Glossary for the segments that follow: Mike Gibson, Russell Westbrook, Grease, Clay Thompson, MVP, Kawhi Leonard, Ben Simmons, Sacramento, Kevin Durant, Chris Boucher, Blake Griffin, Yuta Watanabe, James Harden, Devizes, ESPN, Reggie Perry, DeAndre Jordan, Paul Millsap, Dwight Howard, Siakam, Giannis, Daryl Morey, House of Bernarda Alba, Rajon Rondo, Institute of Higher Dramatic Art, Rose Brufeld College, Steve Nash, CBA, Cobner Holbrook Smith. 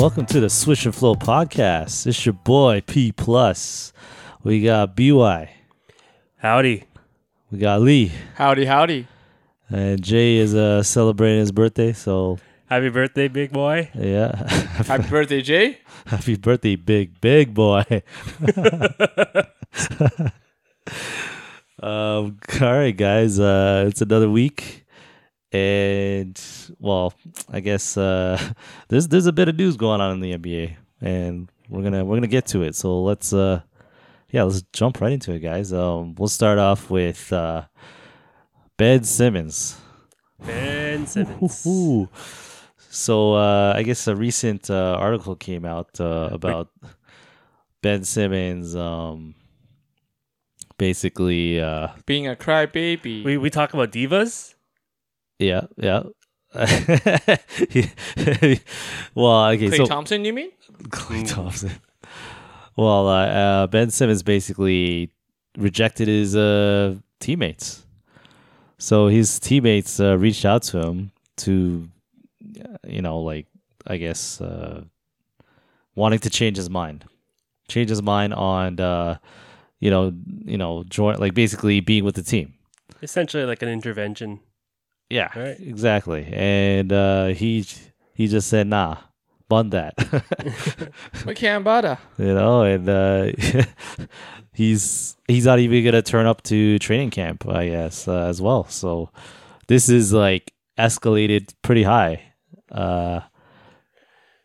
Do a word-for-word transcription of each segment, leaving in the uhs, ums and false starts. Welcome to the Swish and Flow podcast. It's your boy P Plus. We got B Y. Howdy. We got Lee. Howdy, howdy. And Jay is uh, celebrating his birthday, so happy birthday, big boy. Yeah. Happy birthday, Jay. Happy birthday, big big boy. um, all right, guys. Uh, it's another week. And well, I guess uh, there's there's a bit of news going on in the N B A, and we're gonna we're gonna get to it. So let's uh, yeah, let's jump right into it, guys. Um, we'll start off with uh, Ben Simmons. Ben Simmons. Ooh, ooh, ooh. So uh, I guess a recent uh, article came out uh, about Ben Simmons. Um, basically, uh, being a crybaby. We we talk about divas. Yeah, yeah. well, okay. Clay so, Thompson, you mean? Clay Thompson. Well, uh, uh, Ben Simmons basically rejected his uh, teammates. So his teammates uh, reached out to him to, you know, like, I guess, uh, wanting to change his mind. Change his mind on, uh, you know, you know, join, like basically being with the team. Essentially like an intervention. Yeah, right. Exactly. And uh, he he just said, nah, bun that. We can't bother. You know, and uh, he's he's not even going to turn up to training camp, I guess, uh, as well. So this is like escalated pretty high. Uh,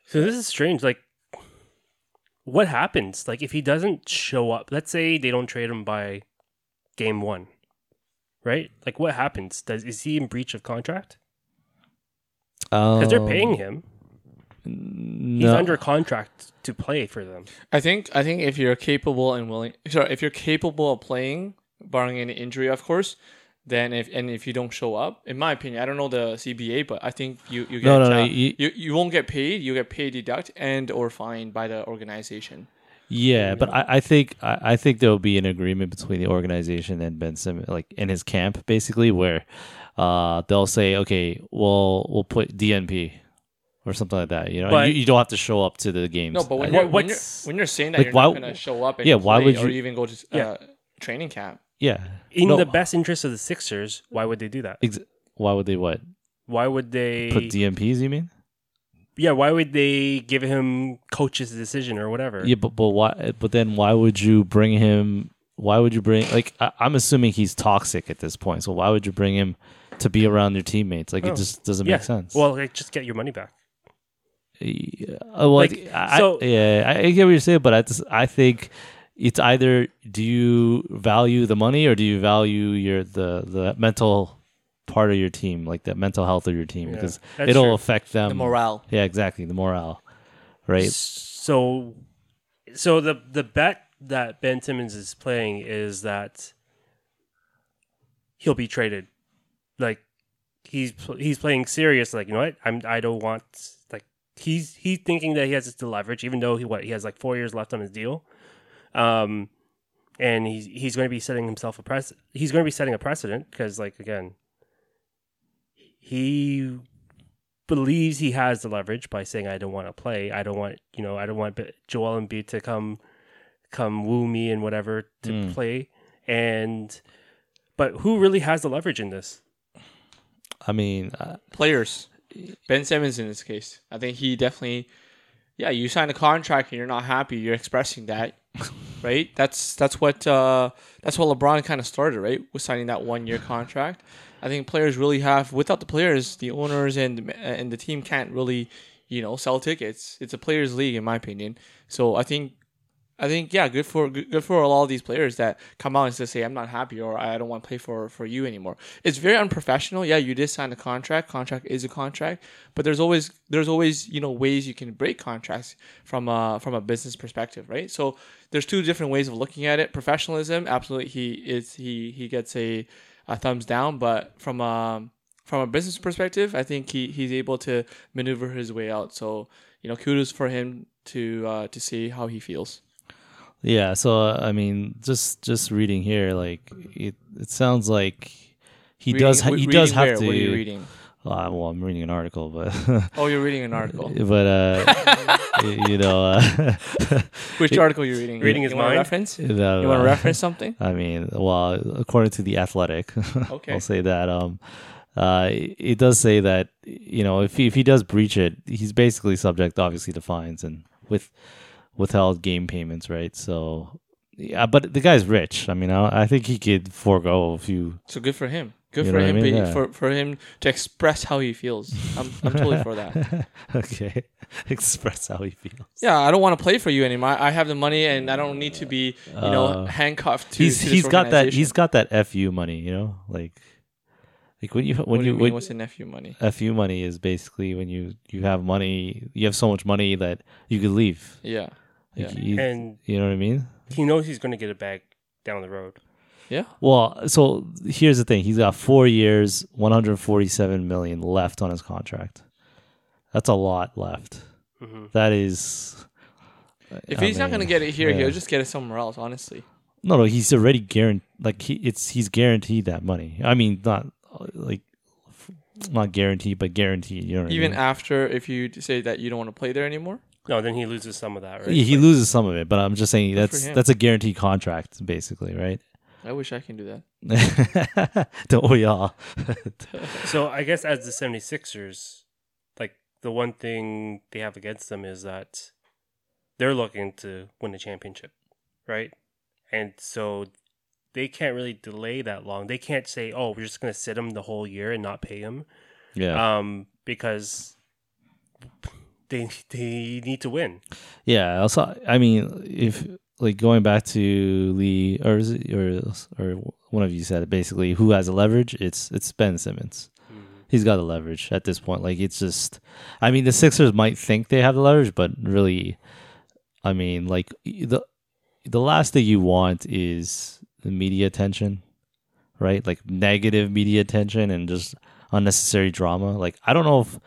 so this is strange. Like, what happens? Like, if he doesn't show up, let's say they don't trade him by game one. Right? Like, what happens? Does is he in breach of contract? Because um, they're paying him. No. He's under contract to play for them. I think. I think if you're capable and willing, sorry, if you're capable of playing, barring any injury, of course. Then if and if you don't show up, in my opinion, I don't know the C B A, but I think you you get no, no, uh, no, you, you you won't get paid. You get paid deduct and or fined by the organization. Yeah, but I, I think I, I think there will be an agreement between the organization and Ben Simmons, like in his camp, basically, where uh, they'll say, okay, well, we'll put D N P or something like that. You know, you, you don't have to show up to the games. No, but when, you're, when, you're, when you're saying that like, you're why, not going to show up and yeah, why would you, or even go to uh, yeah. training camp? Yeah. In no. the best interest of the Sixers, why would they do that? Ex- why would they what? Why would they... Put D N Ps, you mean? Yeah, why would they give him coach's decision or whatever? Yeah, but but why? But then why would you bring him? Why would you bring like I, I'm assuming he's toxic at this point. So why would you bring him to be around your teammates? Like oh. it just doesn't yeah. make sense. Well, like, just get your money back. Yeah, well, like, I, so, I, yeah, I, I get what you're saying, but I just, I think it's either do you value the money or do you value your the the mental. part of your team, like the mental health of your team, yeah, because it'll true. affect them. The morale. Yeah, exactly. The morale, right? So, so the, the bet that Ben Simmons is playing is that he'll be traded. Like he's, he's playing serious. Like, you know what? I'm, I don't want, like he's, he's thinking that he has to leverage, even though he, what he has like four years left on his deal. Um, and he's, he's going to be setting himself a press. He's going to be setting a precedent because like, again, he believes he has the leverage by saying, I don't want to play. I don't want, you know, I don't want Joel Embiid to come, come woo me and whatever to mm. play. And, but who really has the leverage in this? I mean, uh, players. Ben Simmons in this case. I think he definitely, yeah, you sign a contract and you're not happy. You're expressing that, right? That's, that's what, uh, that's what LeBron kind of started, right? With signing that one year contract. I think players really have, without the players, the owners and and the team can't really, you know, sell tickets. It's a players' league, in my opinion. So I think, I think yeah, good for good for a lot of these players that come out and just say, I'm not happy or I don't want to play for, for you anymore. It's very unprofessional. Yeah, you did sign a contract. Contract is a contract, but there's always there's always you know ways you can break contracts from a, from a business perspective, right? So there's two different ways of looking at it. Professionalism, absolutely, he is he he gets a. a thumbs down, but from a, from a business perspective, I think he, he's able to maneuver his way out. So, you know, kudos for him to uh, to see how he feels. Yeah, so, uh, I mean, just just reading here, like, it, it sounds like he reading, does, ha- he does have where? to... What are you reading? Uh, well, I'm reading an article, but oh, you're reading an article. But uh, you know, uh, which article are you reading? Reading you, is you mine. Reference? You want to reference something? I mean, well, according to The Athletic, okay, I'll say that. Um, uh, it does say that, you know, if he, if he does breach it, he's basically subject, obviously, to fines and with withheld game payments, right? So, yeah, but the guy's rich. I mean, I, I think he could forego a few. So good for him. Good you for him, I mean? yeah. for for him to express how he feels. I'm I'm totally for that. Okay, express how he feels. Yeah, I don't want to play for you anymore. I have the money, and I don't need to be, you uh, know, handcuffed to. He's to this he's got that he's got that F U money, you know, like like when you when what do you, you mean, when, what's an F U money? F U money is basically when you, you have money, you have so much money that you could leave. Yeah, like yeah. You, and you know what I mean. He knows he's going to get it back down the road. Yeah. Well, so here's the thing. He's got four years, one hundred forty-seven million dollars left on his contract. That's a lot left. Mm-hmm. That is... If I he's mean, not going to get it here, yeah. he'll just get it somewhere else, honestly. No, no, he's already guaranteed... Like, he, it's, he's guaranteed that money. I mean, not like not guaranteed, but guaranteed. You know what Even I mean? After, if you say that you don't want to play there anymore? No, then he loses some of that, right? Yeah, he like, loses some of it, but I'm just saying that's that's a guaranteed contract, basically, right? I wish I can do that. Don't we all? So I guess as the 76ers, like the one thing they have against them is that they're looking to win a championship, right? And so they can't really delay that long. They can't say, oh, we're just going to sit them the whole year and not pay them. Yeah. Um, because they they need to win. Yeah. Also, I mean, if... Like going back to Lee or is it, or or one of you said it basically. Who has the leverage? It's it's Ben Simmons. Mm-hmm. He's got the leverage at this point. Like it's just, I mean, the Sixers might think they have the leverage, but really, I mean, like the the last thing you want is the media attention, right? Like negative media attention and just unnecessary drama. Like I don't know if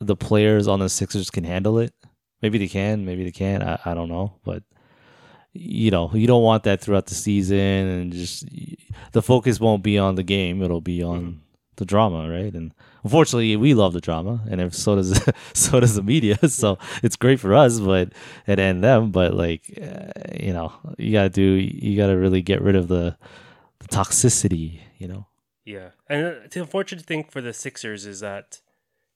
the players on the Sixers can handle it. Maybe they can. Maybe they can't. I, I don't know, but. You know, you don't want that throughout the season, and just the focus won't be on the game; it'll be on mm-hmm. the drama, right? And unfortunately, we love the drama, and if so does so does the media. So it's great for us, but and, and them. But like, you know, you gotta do, you gotta really get rid of the, the toxicity, you know. Yeah, and the unfortunate thing for the Sixers is that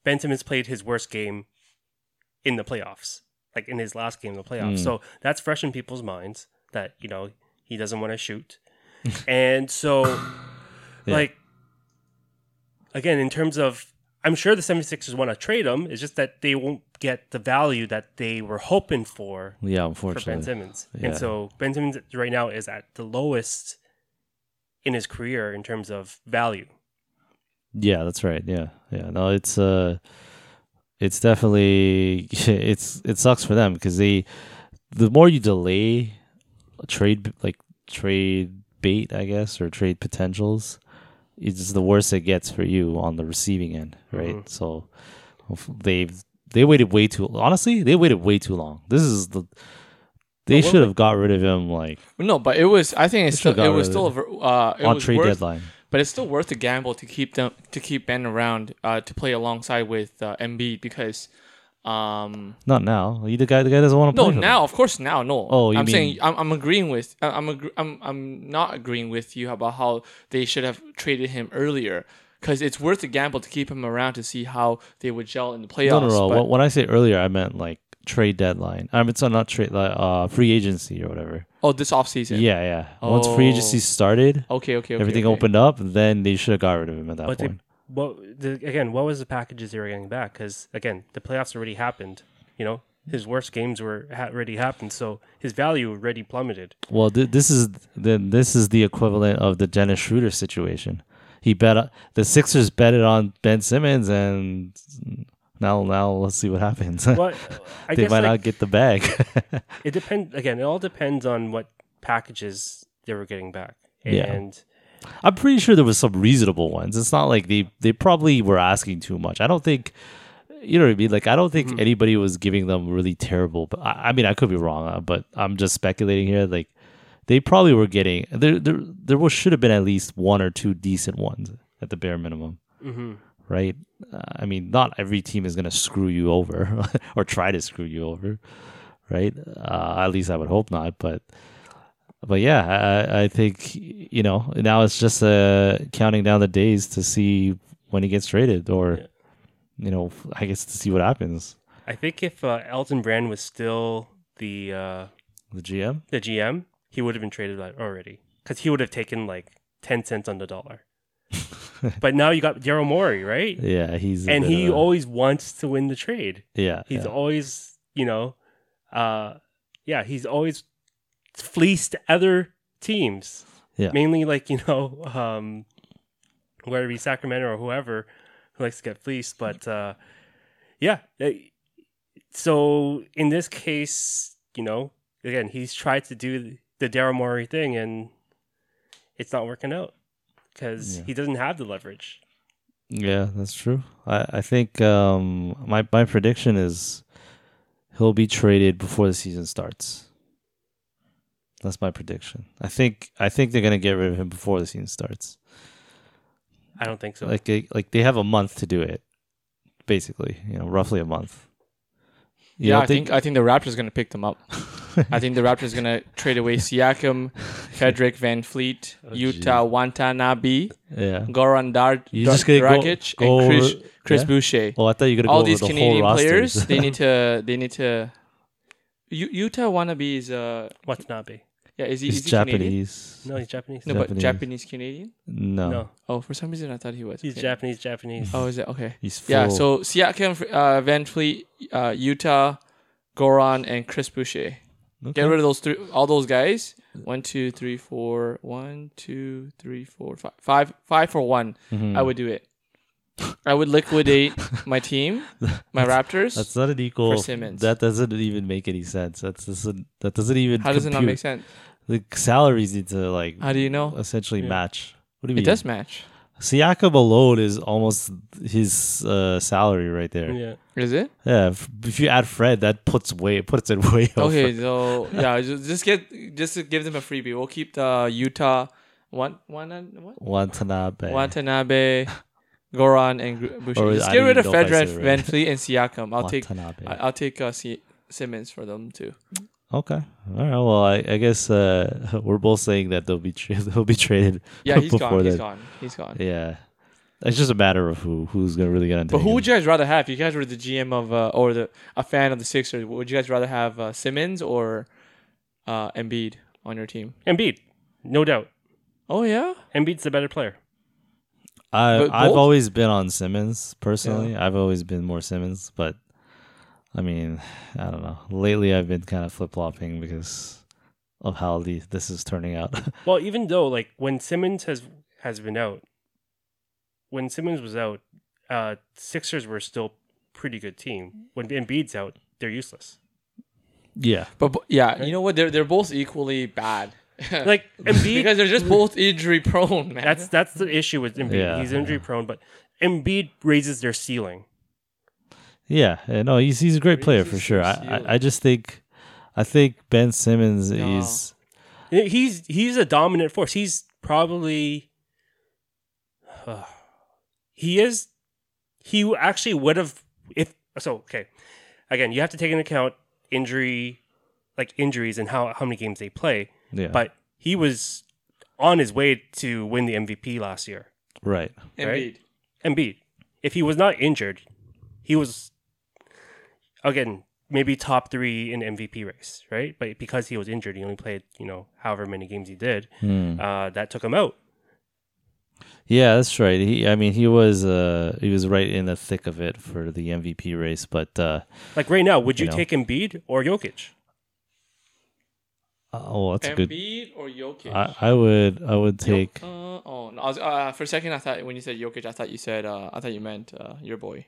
Ben Simmons played his worst game in the playoffs. Like in his last game of the playoffs. Mm. So that's fresh in people's minds that, you know, he doesn't want to shoot. And so, yeah. like, again, in terms of, I'm sure the 76ers want to trade him. It's just that they won't get the value that they were hoping for yeah, unfortunately. for Ben Simmons. Yeah. And so Ben Simmons right now is at the lowest in his career in terms of value. Yeah, that's right. Yeah. Yeah. No, it's... uh It's definitely it's it sucks for them because they the more you delay trade like trade bait I guess or trade potentials, it's the worse it gets for you on the receiving end, right? Mm-hmm. So they've they waited way too honestly they waited way too long. This is the they well, should have got rid of him like no, but it was I think it's still, it was still a, uh, it on was trade worth- deadline. But it's still worth the gamble to keep them to keep Ben around uh, to play alongside with uh, Embiid because um, not now. You the guy the guy doesn't want to. No, play now of course now no. Oh, you I'm mean... saying I'm I'm agreeing with I'm agree, I'm I'm not agreeing with you about how they should have traded him earlier because it's worth the gamble to keep him around to see how they would gel in the playoffs. No, no, no. But... When I say earlier, I meant like trade deadline. I mean, it's not trade like uh, free agency or whatever. Oh, this offseason? Yeah, yeah. Oh. Once free agency started, okay, okay, okay, everything okay. opened up, then they should have got rid of him at that but point. They, well, the, again, what was the packages they were getting back? Because, again, the playoffs already happened. You know, his worst games were already happened, so his value already plummeted. Well, th- this is then this is the equivalent of the Dennis Schroeder situation. He bet uh, the Sixers betted on Ben Simmons, and now now let's see what happens. Well, I they guess, might like, not get the bag. It depends again. It all depends on what packages they were getting back. And yeah. I'm pretty sure there was some reasonable ones. It's not like they they probably were asking too much. I don't think you know what I mean. Like I don't think mm-hmm. anybody was giving them really terrible. But I, I mean, I could be wrong, but I'm just speculating here. Like they probably were getting there. There there was, should have been at least one or two decent ones at the bare minimum. Mm-hmm. right? Uh, I mean, not every team is going to screw you over or try to screw you over, right? Uh, at least I would hope not. But but yeah, I, I think, you know, now it's just uh, counting down the days to see when he gets traded or, yeah. you know, I guess to see what happens. I think if uh, Elton Brand was still the... Uh, the G M? The G M, he would have been traded already because he would have taken like ten cents on the dollar. But now you got Daryl Morey, right? Yeah, he's and he a... always wants to win the trade. Yeah, he's yeah. always, you know, uh, yeah, he's always fleeced other teams. Yeah, mainly like you know, um, whether it be Sacramento or whoever who likes to get fleeced. But uh, yeah, so in this case, you know, again, he's tried to do the Daryl Morey thing, and it's not working out. Because yeah. he doesn't have the leverage. Yeah, that's true. I, I think um, my my prediction is he'll be traded before the season starts. That's my prediction. I think I think they're gonna get rid of him before the season starts. I don't think so. Like like they have a month to do it, basically. You know, roughly a month. You yeah, I think, think I think the Raptors are gonna pick them up. I think the Raptors are gonna trade away Siakam, Fred VanVleet, oh, Yuta Watanabe, yeah. Goran Dar- Dragić, go, go and Chris, over, Chris yeah? Boucher. Oh, I thought you were gonna all go these over the Canadian whole players. they need to. They need to. U- Yuta Watanabe is uh, Watanabe. Yeah, is he? He's is he Japanese. Canadian? No, he's Japanese. No, Japanese. But Japanese Canadian. No. no. Oh, for some reason I thought he was. Okay. He's Japanese. Japanese. Oh, is it okay? He's full. Yeah. So Siakam, uh, VanVleet, uh, Yuta, Goran, and Chris Boucher. Okay. Get rid of those three, all those guys. One, two, three, four. One, two, three, four, five. Five, five for one. Mm-hmm. I would do it. I would liquidate my team, my Raptors. That's not an equal. For Simmons. That doesn't even make any sense. That's doesn't. That doesn't even. How does compute. It not make sense? The salaries need to like. How do you know? Essentially yeah. match. What do you mean? It does match. Siakam alone is almost his uh, salary right there. Yeah, is it? Yeah. If, if you add Fred, that puts way puts it way over. Okay, so yeah, just, just get just give them a freebie. We'll keep the Utah one one what? Watanabe, Watanabe, Goran and Boucher. Just I get rid of Fred VanVleet and Siakam. I'll Watanabe. take I, I'll take uh, C- Simmons for them too. Okay. All right. Well, I, I guess uh, we're both saying that they'll be tra- they'll be traded. Yeah, he's before gone. That. He's gone. He's gone. Yeah, it's just a matter of who who's gonna really gonna. But who him. Would you guys rather have? If you guys were the G M of uh, or the a fan of the Sixers, would you guys rather have uh, Simmons or uh, Embiid on your team? Embiid, no doubt. Oh yeah, Embiid's the better player. I but I've both? always been on Simmons personally. Yeah. I've always been more Simmons, but. I mean, I don't know. Lately, I've been kind of flip-flopping because of how the, this is turning out. Well, even though, like, when Simmons has, has been out, when Simmons was out, uh, Sixers were still pretty good team. When Embiid's out, they're useless. Yeah. But, but yeah, right? You know what? They're they're both equally bad. Like Embiid, because they're just both injury-prone, man. That's, that's the issue with Embiid. Yeah, He's injury-prone, yeah. but Embiid raises their ceiling. Yeah, no, he's he's a great player for sure. I, I I just think, I think Ben Simmons no. is, he's he's a dominant force. He's probably, uh, he is, he actually would have if so. Okay, again, you have to take into account injury, like injuries and how how many games they play. Yeah. But he was on his way to win the M V P last year. Right. Embiid. Embiid. If he was not injured, he was. Again, maybe top three in M V P race, right? But because he was injured, he only played, you know, however many games he did. Mm. Uh, that took him out. Yeah, that's right. He, I mean, he was, uh, he was right in the thick of it for the M V P race. But uh, like right now, would you, you know. take Embiid or Jokic? Oh, that's Embiid good. Embiid or Jokic? I, I would, I would take. Uh, oh, no, I was, uh, for a second, I thought when you said Jokic, I thought you said, uh, I thought you meant uh, your boy.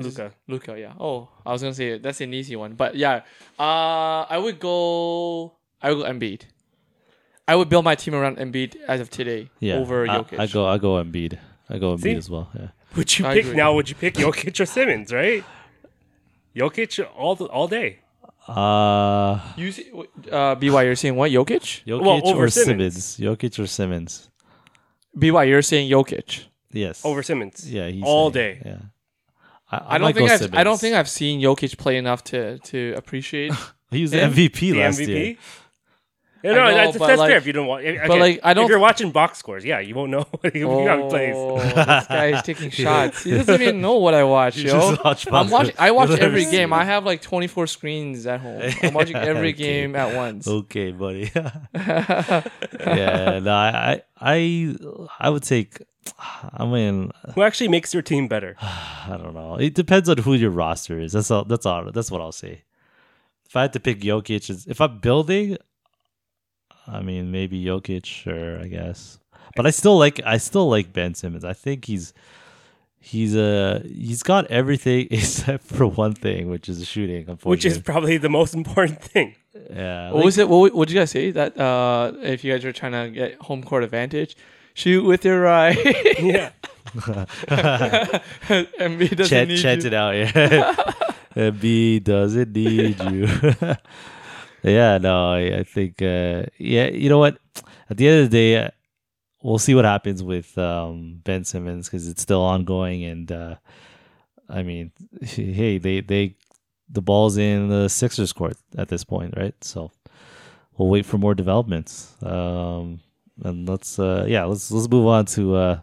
Luca. Luca, yeah. Oh, I was going to say that's an easy one. But yeah, uh, I would go I would go Embiid. I would build my team around Embiid as of today yeah, over I, Jokic. I go I go Embiid. I go Embiid See? as well. Yeah. Would you I pick agree. now would you pick Jokic or Simmons, right? Jokic all the, all day. Uh, you see, uh B Y you're saying what? Jokic? Jokic well, over or Simmons. Simmons? Jokic or Simmons? B Y you're saying Jokic. Yes. Over Simmons. Yeah. He's all saying, day. Yeah. I, I don't think I've, I don't think I've seen Jokic play enough to to appreciate. He was the M V P last year. Yeah, no, know, that's, that's like, fair if you don't watch. Okay, but like, I don't. If you're watching box scores, yeah, you won't know what he oh, plays. This guy's taking shots. He doesn't even know what I watch, you yo. Watch I'm watching. I watch every game. It. I have like twenty-four screens at home. I'm watching every okay. game at once. Okay, buddy. yeah, no, I, I, I would take. I mean, who actually makes your team better? I don't know. It depends on who your roster is. That's all. That's all. That's what I'll say. If I had to pick Jokic, if I'm building. I mean, maybe Jokic, sure, I guess, but I still like I still like Ben Simmons. I think he's he's a uh, he's got everything except for one thing, which is shooting, unfortunately, which is probably the most important thing. Yeah. What like, was it? What would you guys say that uh, if you guys were trying to get home court advantage, shoot with your right? yeah. Embiid doesn't Chet, need Chet you. It out, yeah. Embiid doesn't need you. Yeah, no, I, I think, uh, yeah, you know what? At the end of the day, uh, we'll see what happens with um, Ben Simmons because it's still ongoing. And uh, I mean, hey, they, they the ball's in the Sixers' court at this point, right? So we'll wait for more developments. Um, and let's, uh, yeah, let's let's move on to uh,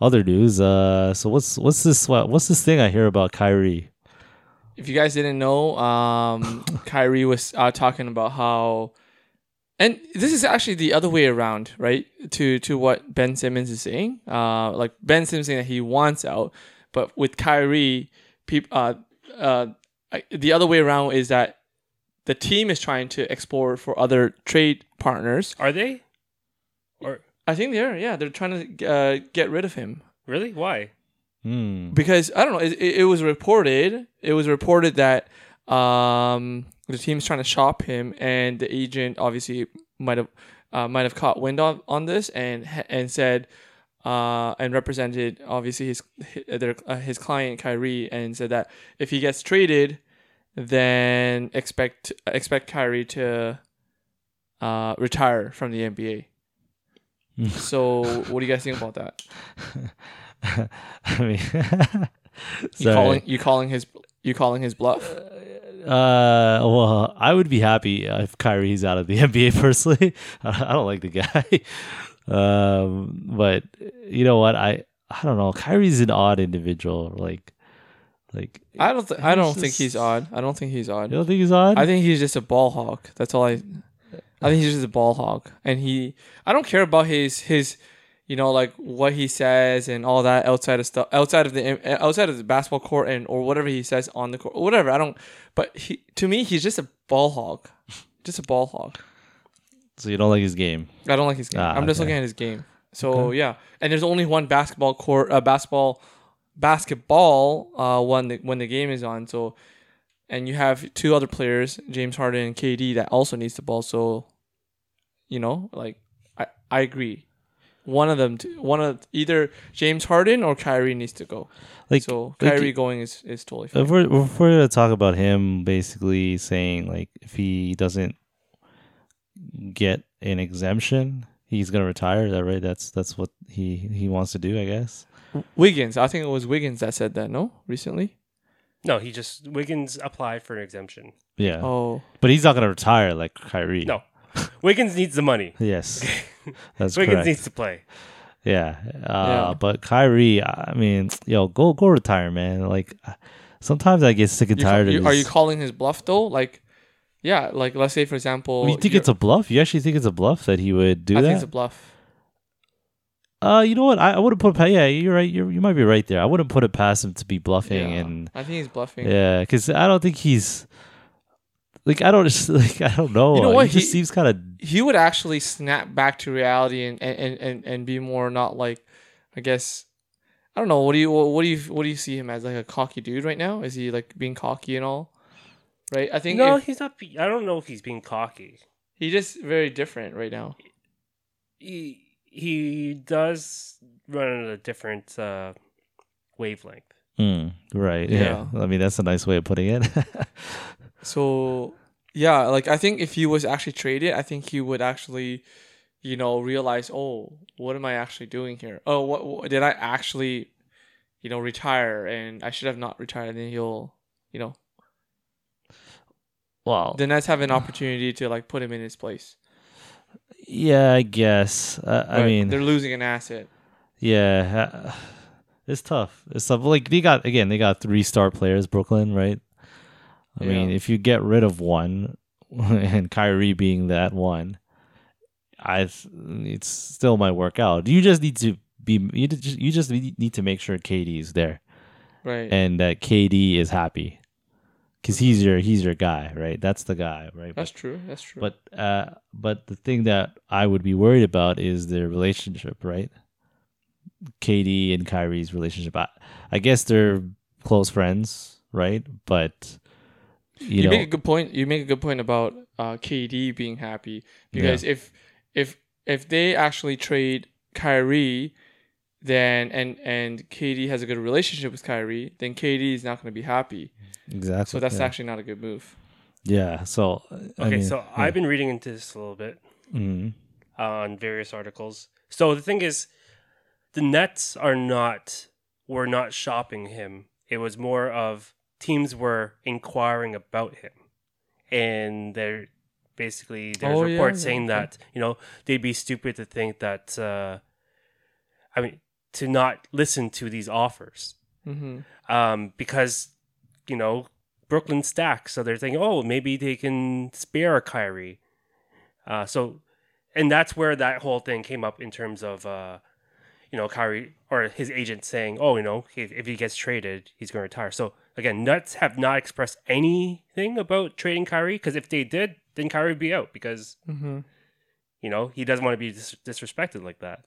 other news. Uh, so what's what's this what's this thing I hear about Kyrie? If you guys didn't know, um, Kyrie was uh, talking about how, and this is actually the other way around, right? To to what Ben Simmons is saying, uh, like Ben Simmons saying that he wants out, but with Kyrie, peop, uh, uh, the other way around is that the team is trying to explore for other trade partners. Are they? Or I think they are. Yeah, they're trying to uh, get rid of him. Really? Why? Mm. Because I don't know, it, it, it was reported. It was reported that um, the team's trying to shop him, and the agent obviously might have uh, might have caught wind on, on this and and said uh, and represented obviously his his, their, uh, his client Kyrie and said that if he gets traded, then expect expect Kyrie to uh, retire from the N B A. So what do you guys think about that? I mean, you calling you calling his you calling his bluff? Uh, well, I would be happy if Kyrie's out of the N B A. Personally, I don't like the guy. Um, but you know what? I, I don't know. Kyrie's an odd individual. Like, like I don't th- I don't just... think he's odd. I don't think he's odd. You don't think he's odd? I think he's just a ball hawk. That's all I. I think he's just a ball hawk, and he. I don't care about his his. You know, like what he says and all that outside of stuff, outside of the outside of the basketball court and or whatever he says on the court, or whatever. I don't. But he, to me, he's just a ball hog, just a ball hog. So you don't like his game? I don't like his game. Ah, I'm okay. just looking at his game. So okay. yeah, and there's only one basketball court, uh, basketball, basketball. Uh, when the, when the game is on, so and you have two other players, James Harden and K D, that also needs the ball. So, you know, like I, I agree. One of them, one of either James Harden or Kyrie needs to go. Like, so Kyrie like, going is, is totally fine. If we're, if we're going to talk about him basically saying like if he doesn't get an exemption, he's going to retire. Is that right? That's that's what he, he wants to do, I guess. Wiggins. I think it was Wiggins that said that, no? Recently? No, he just... Wiggins applied for an exemption. Yeah. Oh. But he's not going to retire like Kyrie. No. Wiggins needs the money. Yes. Okay. That's Wiggins correct. Needs to play. Yeah. Uh, yeah. But Kyrie, I mean, yo, go go retire, man. Like, sometimes I get sick and You're, tired you, of this. Are you calling his bluff, though? Like, yeah, like, let's say, for example... You think it's a bluff? You actually think it's a bluff that he would do I that? I think it's a bluff. Uh, you know what? I, I wouldn't put... Yeah, you're right. You're, you might be right there. I wouldn't put it past him to be bluffing. Yeah, and I think he's bluffing. Yeah, because I don't think he's... Like I don't like I don't know. You know what? He, he just seems kind of. He would actually snap back to reality and, and, and, and be more not like, I guess, I don't know. What do you what do you what do you see him as? Like a cocky dude right now? Is he like being cocky and all? Right? I think no, if, he's not. Be- I don't know if he's being cocky. He's just very different right now. He he does run at a different uh, wavelength. Mm, right. Yeah. yeah. I mean, that's a nice way of putting it. So, yeah, like I think if he was actually traded, I think he would actually you know, realize, oh, what am I actually doing here? Oh, what, what did I actually, you know, retire? And I should have not retired. And then he'll, you know, well, the Nets have an opportunity to like put him in his place. Yeah, I guess. Uh, I mean, they're losing an asset. Yeah, uh, it's tough. It's tough. Like they got again, they got three star players. Brooklyn, right? I yeah. mean, if you get rid of one, and Kyrie being that one, I it's still might work out. You just need to be you just you just need to make sure K D is there, right? And that K D is happy, because he's your he's your guy, right? That's the guy, right? That's but, true. That's true. But uh, but the thing that I would be worried about is their relationship, right? K D and Kyrie's relationship. I, I guess they're close friends, right? But you, you know, make a good point. You make a good point about uh, K D being happy, because yeah. if if if they actually trade Kyrie, then and and K D has a good relationship with Kyrie, then K D is not going to be happy. Exactly. So that's yeah. actually not a good move. Yeah. So I okay. mean, so yeah. I've been reading into this a little bit mm-hmm. on various articles. So the thing is, the Nets are not, were not shopping him. It was more of teams were inquiring about him. And they're basically, there's oh, reports yeah, saying yeah. that, you know, they'd be stupid to think that, uh, I mean, to not listen to these offers. Mm-hmm. Um, because, you know, Brooklyn stacks. So they're thinking, oh, maybe they can spare Kyrie. Uh, so, and that's where that whole thing came up in terms of, uh, you know, Kyrie or his agent saying, oh, you know, if, if he gets traded, he's going to retire. So, again, Nets have not expressed anything about trading Kyrie, because if they did, then Kyrie would be out because, mm-hmm. you know, he doesn't want to be dis- disrespected like that.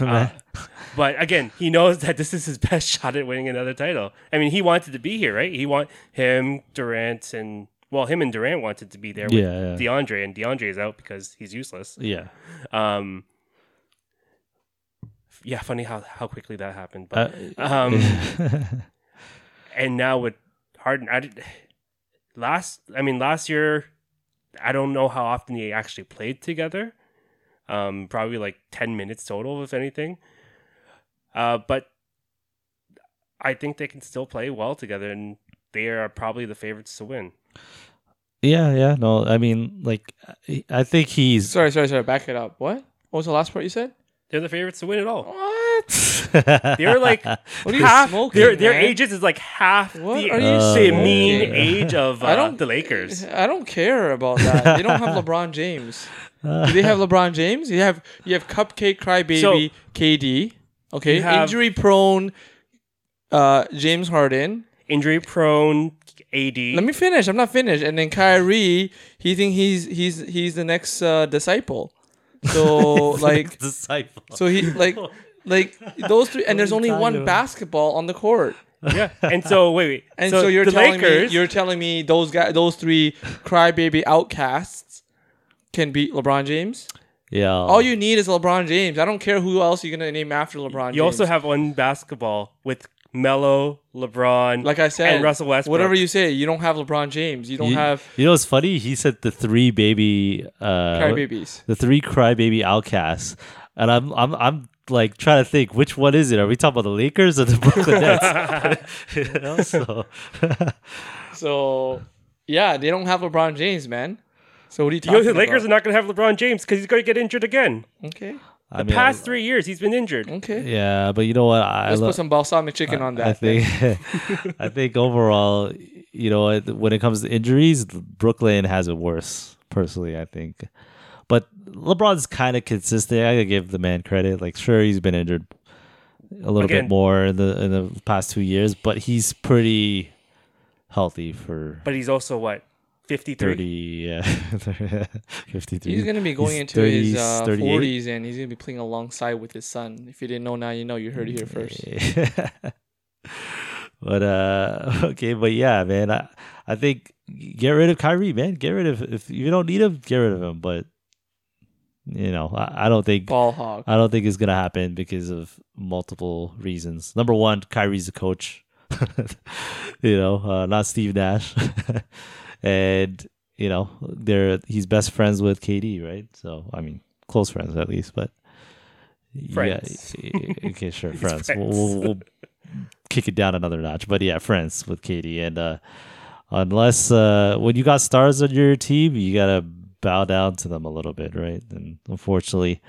uh, but, again, he knows that this is his best shot at winning another title. I mean, he wanted to be here, right? He want him, Durant, and... Well, him and Durant wanted to be there with yeah, yeah. DeAndre, and DeAndre is out because he's useless. Yeah. Um... Yeah, funny how, how quickly that happened. But uh, um, and now with Harden, I did, last I mean last year, I don't know how often they actually played together. Um, probably like ten minutes total, if anything. Uh, but I think they can still play well together, and they are probably the favorites to win. Yeah, yeah, no, I mean, like I think he's sorry, sorry, sorry. Back it up. What? What was the last part you said? They're the favorites to win it all. What? They're like what are you half. Smoking, their their ages is like half what the, are you uh, the mean age of uh, I don't, the Lakers. I don't care about that. They don't have LeBron James. Do they have LeBron James? You have you have cupcake crybaby so, K D. Okay, injury prone uh, James Harden. Injury prone A D. Let me finish. I'm not finished. And then Kyrie, he think he's he's he's the next uh, disciple. So like, disciple. So he like, like those three, and there's only one basketball on the court. Yeah, and so wait, wait, and so, so you're telling Lakers, me, you're telling me those guys, those three crybaby outcasts, can beat LeBron James? Yeah. All you need is LeBron James. I don't care who else you're gonna name after LeBron. You James. also have one basketball with Melo, LeBron, like I said, and Russell Westbrook. Whatever you say, you don't have LeBron James. You don't you, have. You know what's funny? He said the three baby uh, crybabies, the three crybaby outcasts, and I'm I'm I'm like trying to think which one is it? Are we talking about the Lakers or the Brooklyn Nets? So, so yeah, they don't have LeBron James, man. So what are you talking? Yo, the about? Lakers are not going to have LeBron James because he's going to get injured again. Okay. The I mean, past I, three years, he's been injured. Okay. Yeah, but you know what? I Let's lo- put some balsamic chicken I, on that. I think, I think overall, you know, when it comes to injuries, Brooklyn has it worse, personally, I think. But LeBron's kind of consistent. I gotta give the man credit. Like, sure, he's been injured a little Again, bit more in the in the past two years, but he's pretty healthy for. But he's also what? fifty-three thirty, yeah. fifty-three He's going to be going he's into thirties, his uh, forties, and he's going to be playing alongside with his son. If you didn't know, now you know. You heard it here first. But, uh, okay, but yeah, man. I, I think get rid of Kyrie, man. Get rid of If you don't need him, get rid of him. But, you know, I, I don't think... Ball hog. I don't think it's going to happen because of multiple reasons. Number one, Kyrie's the coach. You know, uh, not Steve Nash. And you know, they're he's best friends with K D, right? So, I mean, close friends at least, but friends. Yeah, okay, sure, friends. friends. We'll, we'll kick it down another notch, but yeah, friends with K D. And uh, unless uh, when you got stars on your team, you gotta bow down to them a little bit, right? And unfortunately,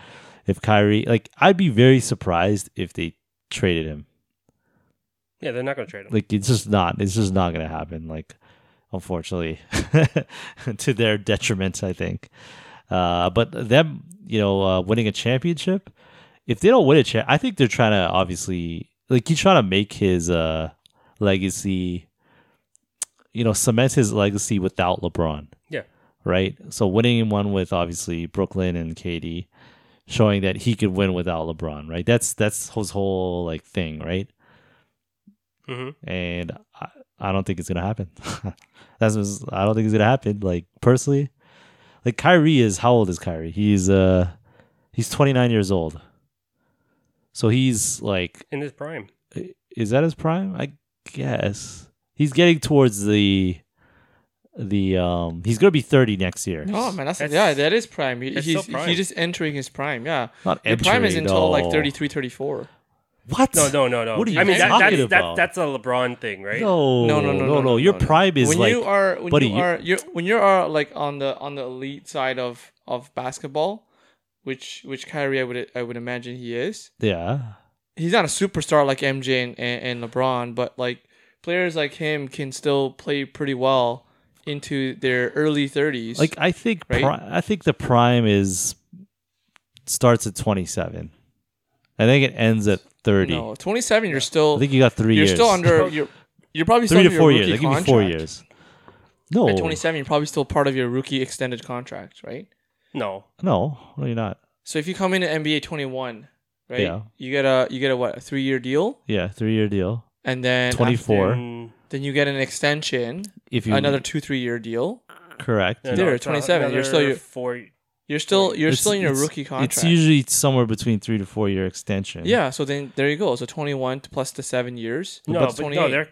if Kyrie, like, I'd be very surprised if they traded him. Yeah, they're not gonna trade him. Like, it's just not. It's just not gonna happen. Like, unfortunately, to their detriment, I think. Uh, but them, you know, uh, winning a championship. If they don't win a championship, I think they're trying to obviously, like, he's trying to make his uh, legacy, you know, cement his legacy without LeBron. Yeah. Right? So winning one with, obviously, Brooklyn and K D, showing that he could win without LeBron, right? That's that's his whole, like, thing, right? Mm-hmm. And I, I don't think it's going to happen. That's what I don't think it's going to happen, like, personally. Like, Kyrie is, how old is Kyrie? He's uh, he's twenty-nine years old. So he's like in his prime. Is that his prime? I guess he's getting towards the the. Um, he's gonna be thirty next year. Oh man, that's, that's yeah, that is prime. He, he's prime. He's just entering his prime. Yeah, not entering, the prime is until no. like thirty-three, thirty-four. What? No, no, no, no. What are you I mean, talking that, that, about? That, that's a LeBron thing, right? No, no, no, no, no. no, no. Your no, prime no. is when like you are when you are you're, when you are like on the on the elite side of of basketball. Which which Kyrie I would I would imagine he is. Yeah, he's not a superstar like M J and, and, and LeBron, but like players like him can still play pretty well into their early thirties. Like I think right? pri- I think the prime is starts at twenty-seven. I think it ends at thirty. No, twenty-seven. You're still. I think you got three. You're years. Still under. You're you're probably still three to four years. They give you four years. No, at twenty-seven, you're probably still part of your rookie extended contract, right? No, no, no, you're not. So if you come into N B A twenty-one, right? Yeah. You get a you get a what a three year deal. Yeah, three year deal. And then twenty-four. After, then you get an extension. If you another two three year deal. Correct. Yeah, there, no, twenty-seven. You're still your four. You're still you're still in your rookie contract. It's usually somewhere between three to four year extension. Yeah. So then there you go. So twenty-one plus the seven years. No, but no, they're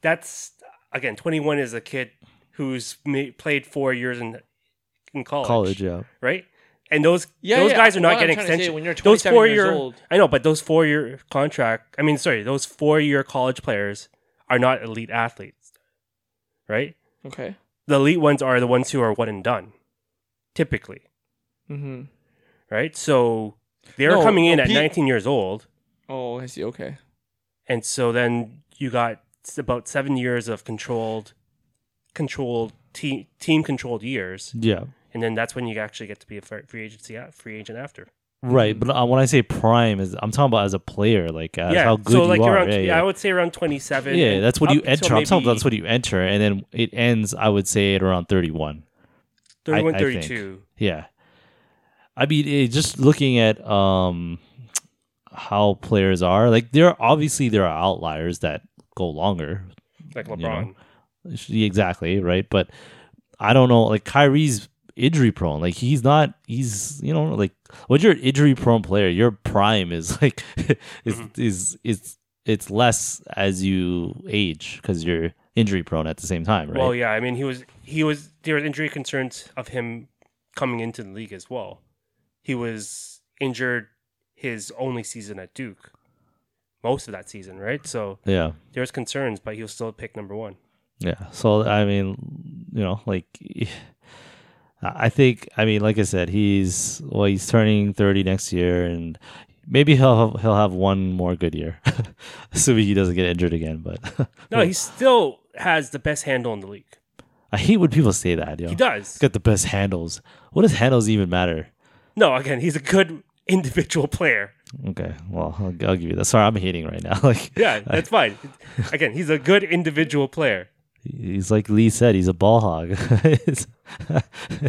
that's again twenty-one is a kid who's made, played four years in. In college, college, yeah, right, and those yeah, those yeah. guys are not well, getting extension. When you're those four years year, old, I know, but those four year contract. I mean, sorry, those four year college players are not elite athletes, right? Okay, the elite ones are the ones who are one and done, typically, mm-hmm. right? So they're no, coming in no, at P- nineteen years old. Oh, I see. Okay, and so then you got about seven years of controlled, controlled team team controlled years. Yeah. And then that's when you actually get to be a free agency free agent after. Right, but uh, when I say prime, is I'm talking about as a player, like as yeah. how good so, you like, are. Around, yeah, yeah, I would say around twenty-seven. Yeah, that's when you enter. I'm talking about that's when you enter, and then it ends. I would say at around thirty-one. thirty-one, I, thirty-two. I yeah, I mean, it, just looking at um how players are, like there obviously there are outliers that go longer, like LeBron. You know? Exactly right, but I don't know, like Kyrie's. Injury prone, like he's not. He's you know like when you're an injury prone player, your prime is like is mm-hmm. is it's it's less as you age because you're injury prone at the same time, right? Well, yeah. I mean, he was he was there were injury concerns of him coming into the league as well. He was injured his only season at Duke, most of that season, right? So yeah, there was concerns, but he was still picked number one. Yeah. So I mean, you know, like. I think, I mean, like I said, he's well. He's turning thirty next year, and maybe he'll have, he'll have one more good year, assuming he doesn't get injured again. But no, well, he still has the best handle in the league. I hate when people say that. Yo. He does. He's got the best handles. What does handles even matter? No, again, he's a good individual player. Okay, well, I'll, I'll give you that. Sorry, I'm hating right now. Like, yeah, that's I, fine. Again, he's a good individual player. He's like Lee said, he's a ball hog.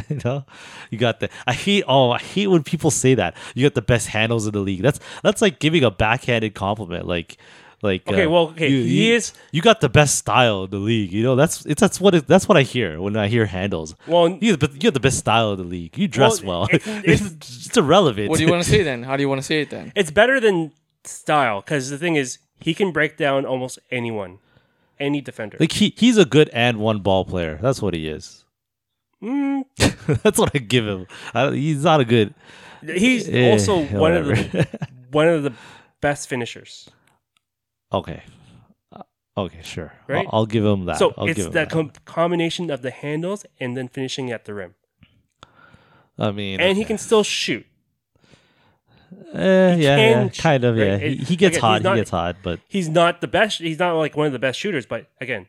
You know, you got the. I hate. Oh, I hate when people say that. You got the best handles in the league. That's that's like giving a backhanded compliment. Like, like. Okay, uh, well, okay. You, he you, is. You got the best style in the league. You know, that's it's that's what it, that's what I hear when I hear handles. Well, you but you have the best style in the league. You dress well. well. It's, it's, it's irrelevant. What do you want to say then? How do you want to say it then? It's better than style because the thing is, he can break down almost anyone. Any defender. Like he, he's a good and one ball player. That's what he is. Mm. That's what I give him. I, he's not a good. He's eh, also one whatever. of the one of the best finishers. Okay. Okay, sure. Right? I'll, I'll give him that. So I'll it's give him that, that. Com- combination of the handles and then finishing at the rim. I mean, and okay. he can still shoot. Uh, yeah, yeah shoot, kind of. Right? Yeah, he, he gets again, hot. Not, he gets hot, but he's not the best. He's not like one of the best shooters. But again,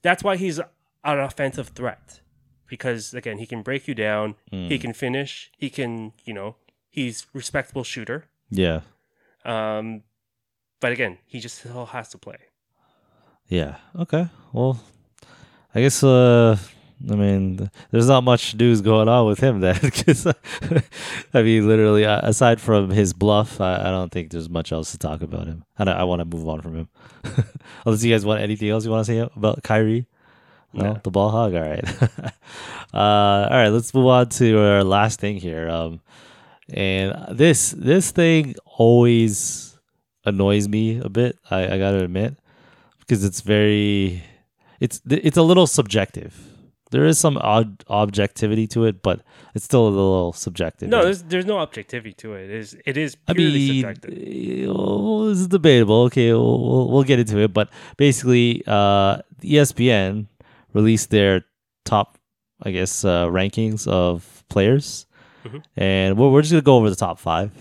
that's why he's an offensive threat. Because again, he can break you down. Mm. He can finish. He can, you know, he's a respectable shooter. Yeah. Um, but again, he just still has to play. Yeah. Okay. Well, I guess. Uh, I mean, there's not much news going on with him then. Because I mean, literally, aside from his bluff, I, I don't think there's much else to talk about him. And I, I want to move on from him. Unless you guys want anything else you want to say about Kyrie. No, yeah. The ball hog. All right. uh, all right. Let's move on to our last thing here. Um, and this this thing always annoys me a bit. I, I gotta admit. Because it's very, it's it's a little subjective. There is some odd objectivity to it, but it's still a little subjective. No, there's there's no objectivity to it. It is it is purely I mean, subjective. Oh, this is debatable. Okay, we'll we'll get into it. But basically, uh, E S P N released their top, I guess, uh, rankings of players, mm-hmm. and we're we're just gonna go over the top five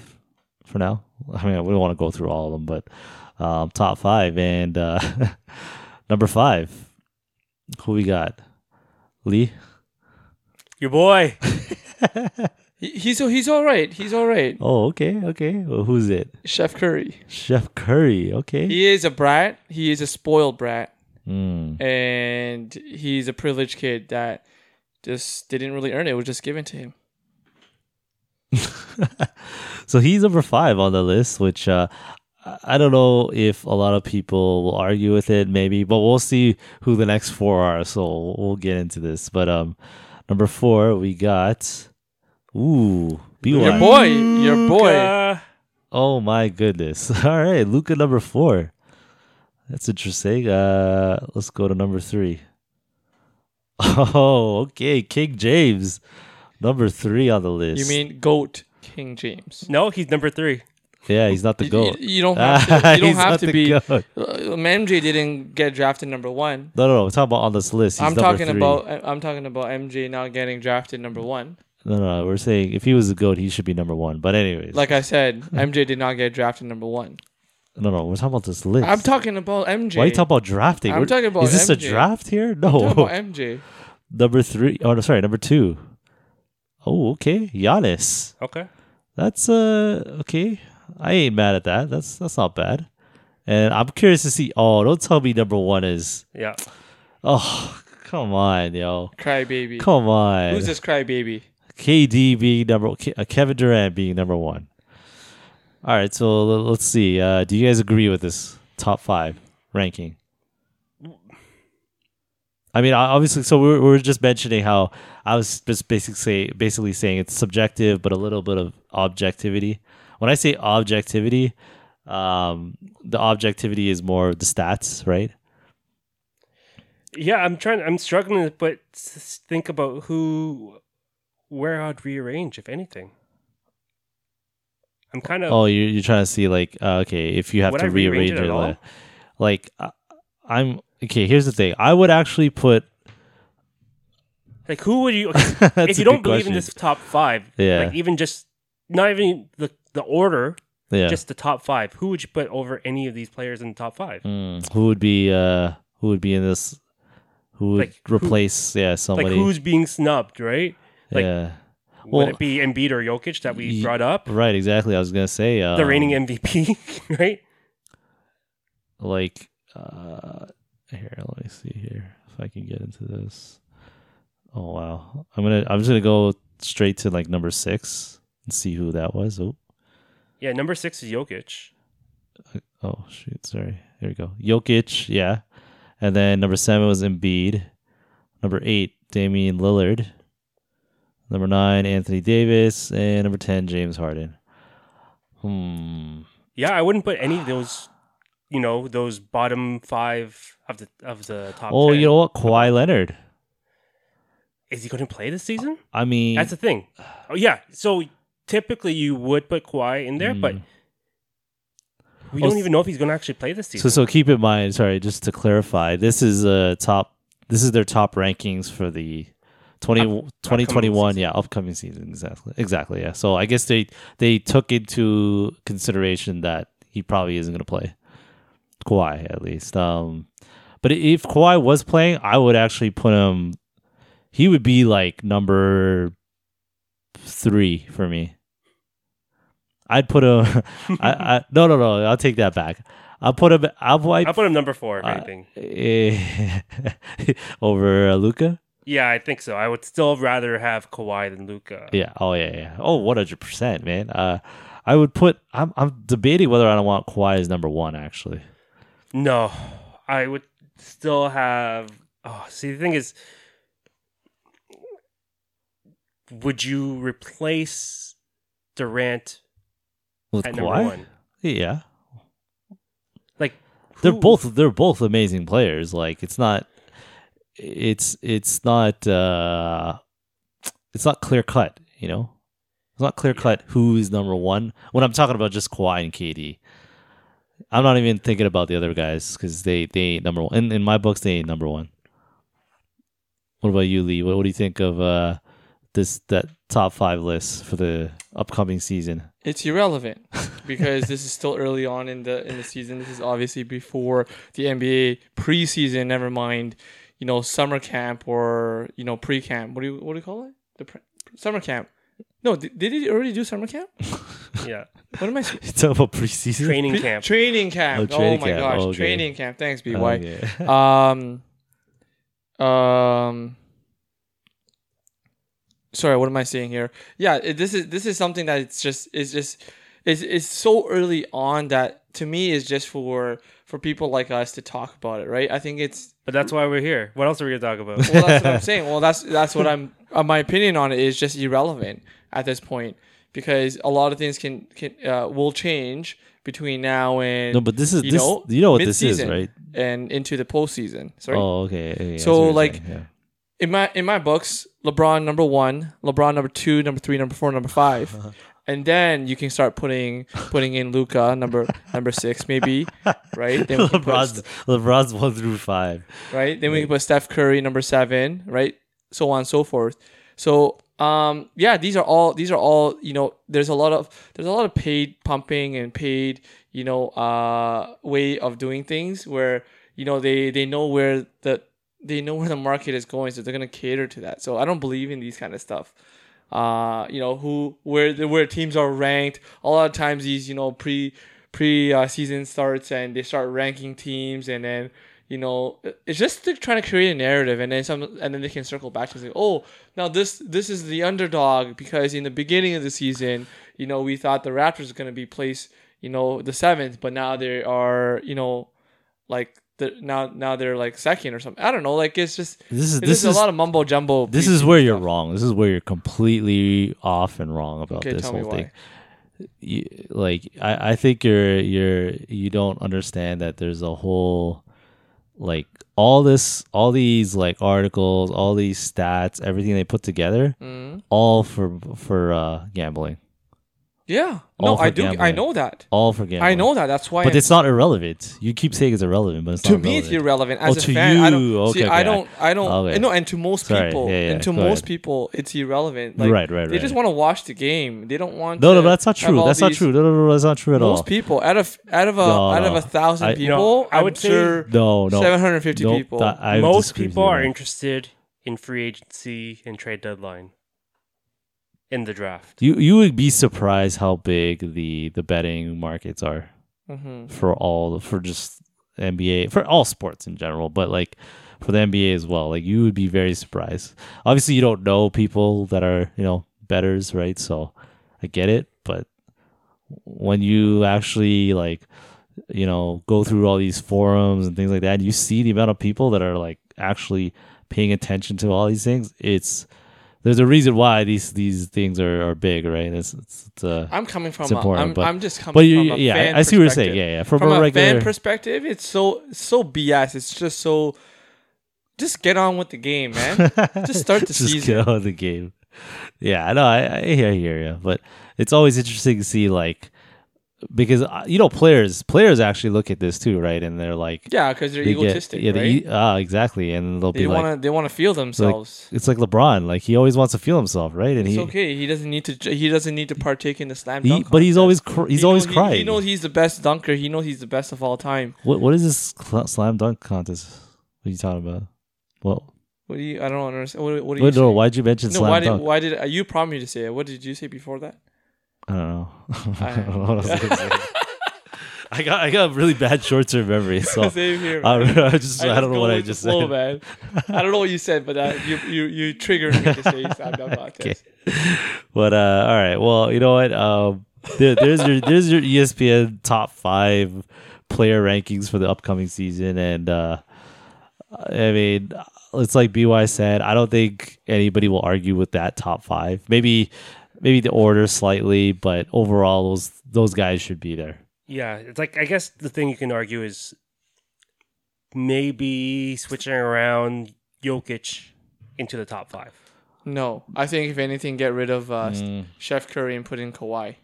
for now. I mean, we don't want to go through all of them, but. Um, top five and uh, number five. Who we got? Lee, your boy. he's he's all right. He's all right. Oh, okay, okay. Well, who's it? Chef Curry. Chef Curry. Okay. He is a brat. He is a spoiled brat, mm. and he's a privileged kid that just didn't really earn it. It was just given to him. So he's number five on the list, which. Uh, I don't know if a lot of people will argue with it, maybe, but we'll see who the next four are. So we'll get into this. But um, number four, we got ooh, B Y. Your boy, your boy. Luca. Oh my goodness! All right, Luca number four. That's interesting. Uh, let's go to number three. Oh, okay, King James, number three on the list. You mean GOAT King James? No, he's number three. Yeah, he's not the GOAT. You, you don't have to, you don't have to be. Uh, M J didn't get drafted number one. No, no, no. We're talking about on this list. He's I'm talking three. about. I'm talking about M J not getting drafted number one. No, no, no. We're saying if he was the GOAT, he should be number one. But anyways, like I said, M J did not get drafted number one. No, no. We're talking about this list. I'm talking about M J. Why are you talking about drafting? I'm we're, talking about. Is this M J. A draft here? No. I'm talking about M J. Number three. Oh, no, sorry. Number two. Oh, okay. Giannis. Okay. That's uh okay. I ain't mad at that. That's that's not bad. And I'm curious to see. Oh, don't tell me number one is. Yeah. Oh, come on, yo. Crybaby. Come on. Who's this crybaby? K D being number uh, Kevin Durant being number one. All right, so let's see. Uh, do you guys agree with this top five ranking? I mean, obviously. So we were just mentioning how I was just basically basically saying it's subjective, but a little bit of objectivity. When I say objectivity, um, the objectivity is more the stats, right? Yeah, I'm trying. I'm struggling, but think about who, where I'd rearrange, if anything. I'm kind of. Oh, you're you're trying to see like uh, okay, if you have to I rearrange, rearrange it, all? It, like uh, I'm okay. Here's the thing: I would actually put. Like, who would you? Okay, if you don't believe question. in this top five, yeah, like even just not even the. The order, yeah. Just the top five. Who would you put over any of these players in the top five? Mm, who would be? Uh, who would be in this? Who would like replace? Who, yeah, somebody. Like who's being snubbed, right? Like, yeah. Would well, it be Embiid or Jokic that we y- brought up? Right. Exactly. I was gonna say um, the reigning M V P, right? Like uh, here, let me see here if I can get into this. Oh wow! I'm gonna. I'm just gonna go straight to like number six and see who that was. Oh. Yeah, number six is Jokic. Oh, shoot. Sorry. Here we go. Jokic, yeah. And then number seven was Embiid. Number eight, Damian Lillard. Number nine, Anthony Davis. And number ten, James Harden. Hmm. Yeah, I wouldn't put any of those, you know, those bottom five of the of the top oh, ten. Oh, you know what? Kawhi Leonard. Is he going to play this season? I mean... That's the thing. Oh, yeah. So, typically, you would put Kawhi in there, mm. but we well, don't even know if he's going to actually play this season. So, so keep in mind, sorry, just to clarify, this is a top... This is their top rankings for the twenty, Up, twenty twenty-one, yeah, upcoming season. Exactly. Exactly, yeah. So, I guess they, they took into consideration that he probably isn't going to play. Kawhi, at least. Um, but if Kawhi was playing, I would actually put him... He would be like number three for me. I'd put him. I, I, no, no, no. I'll take that back. I'll put him. I'll, I'll put him number four. If uh, anything, eh, over uh, Luca. Yeah, I think so. I would still rather have Kawhi than Luca. Yeah. Oh yeah. Yeah. Oh, one hundred percent, man. Uh, I would put. I'm. I'm debating whether I don't want Kawhi as number one. Actually. No, I would still have. Oh, see, the thing is. Would you replace Durant with at Kawhi? Number one? Yeah, like who? they're both they're both amazing players. Like it's not it's it's not uh, it's not clear cut. You know, it's not clear cut yeah. who's number one. When I'm talking about just Kawhi and K D, I'm not even thinking about the other guys because they they ain't number one. In in my books, they ain't number one. What about you, Lee? What, what do you think of? Uh, This that top five list for the upcoming season. It's irrelevant because this is still early on in the in the season. This is obviously before the N B A preseason. Never mind, you know, summer camp or you know pre camp. What do you what do you call it? The pre- summer camp. No, did, did they already do summer camp? Yeah. What am I saying? It's about preseason training pre- camp. Training camp. Oh, training oh my camp. gosh, oh, okay. Training camp. Thanks, B Y. Oh, yeah. Um. Um. Sorry, what am I saying here? Yeah, it, this is this is something that it's just it's just it's it's so early on that to me is just for for people like us to talk about it, right? I think it's but that's why we're here. What else are we gonna talk about? Well, that's what I'm saying. Well, that's that's what I'm. Uh, my opinion on it is just irrelevant at this point because a lot of things can can uh, will change between now and no. But this is you this, know you know what this is, right? And into the postseason. Sorry. Oh, okay. Yeah, so like. Saying, yeah. In my in my books, LeBron number one, LeBron number two, number three, number four, number five, and then you can start putting putting in Luka number number six maybe, right? Then we can LeBron's put, LeBron's one through five, right? Then we can put Steph Curry number seven, right? So on and so forth. So um yeah, these are all these are all you know. There's a lot of there's a lot of paid pumping and paid you know uh way of doing things where you know they they know where the They know where the market is going, so they're gonna cater to that. So I don't believe in these kind of stuff. Uh, you know who, where, where teams are ranked. A lot of times, these you know pre pre uh, season starts and they start ranking teams, and then you know it's just they're trying to create a narrative, and then some, and then they can circle back and say, oh, now this this is the underdog because in the beginning of the season, you know we thought the Raptors were gonna be placed, you know, the seventh, but now they are, you know, like. The, now, now they're like second or something. I don't know. Like it's just this is this is a lot of mumbo jumbo. This is where you're stuff. wrong. This is where you're completely off and wrong about okay, this tell whole me thing. Why. You, like I, I think you're you're you don't understand that there's a whole like all this all these like articles, all these stats, everything they put together, mm-hmm. all for for uh, gambling. Yeah, all no, I do. Gambling. I know that. All for gambling. I know that. That's why. But I'm, it's not irrelevant. You keep saying it's irrelevant, but it's to not me, irrelevant. It's irrelevant. As oh, a to fan, you. I don't. Okay, see, okay. I don't. I don't. Okay. No, and to most Sorry. people, yeah, yeah, and to most ahead. people, it's irrelevant. Like, right, right, right. They just want to watch the game. They don't want. No, to no, that's not true. That's not true. No, no, no, that's not true at all. Most people, out of out of a no, out of a thousand I, people, I would sure say no, no, seven hundred fifty no, people. That, I most people are interested in free agency and trade deadline. In the draft, you you would be surprised how big the, the betting markets are mm-hmm. for all for just N B A for all sports in general, but like for the N B A as well. Like you would be very surprised. Obviously, you don't know people that are you know bettors, right? So I get it, but when you actually like you know go through all these forums and things like that, and you see the amount of people that are like actually paying attention to all these things. It's There's a reason why these, these things are, are big, right? It's, it's, it's, uh, I'm coming from a, I'm, but, I'm just coming but you, from a yeah, fan I see what you're saying. Yeah, yeah. From, from a, a regular fan perspective, it's so so B S. It's just so Just get on with the game, man. Just start the just season. Just get on with the game. Yeah, no, I know. I hear you. But it's always interesting to see, like, because, you know, players players actually look at this too, right? And they're like... Yeah, because they're they egotistic, get, yeah, right? They, uh, exactly. And they'll they be wanna, like... They want to feel themselves. Like, it's like LeBron. Like, he always wants to feel himself, right? And it's he, okay. He doesn't need to He doesn't need to partake in the slam dunk he, But he's always cr- he's he always knows, crying. He, he knows he's the best dunker. He knows he's the best of all time. What What is this cl- slam dunk contest? What are you talking about? Well... What do you... I don't understand. What, what are you Wait, no, why'd you mention no, slam why dunk? Did, why did... You promised me to say it. What did you say before that? I don't know. I, I don't know what I was going to say. I got I got really bad short term memory, so Same here, I, I just I, I don't know what I just said. Flow, man. I don't know what you said, but uh, you, you you triggered me to say something about this. Okay. But uh, all right, well, you know what? Um, there, there's your there's your E S P N top five player rankings for the upcoming season, and uh, I mean. It's like B Y said, I don't think anybody will argue with that top five. Maybe maybe the order slightly, but overall those those guys should be there. Yeah, it's like I guess the thing you can argue is maybe switching around Jokic into the top five. No, I think if anything, get rid of uh, mm. Steph Curry and put in Kawhi.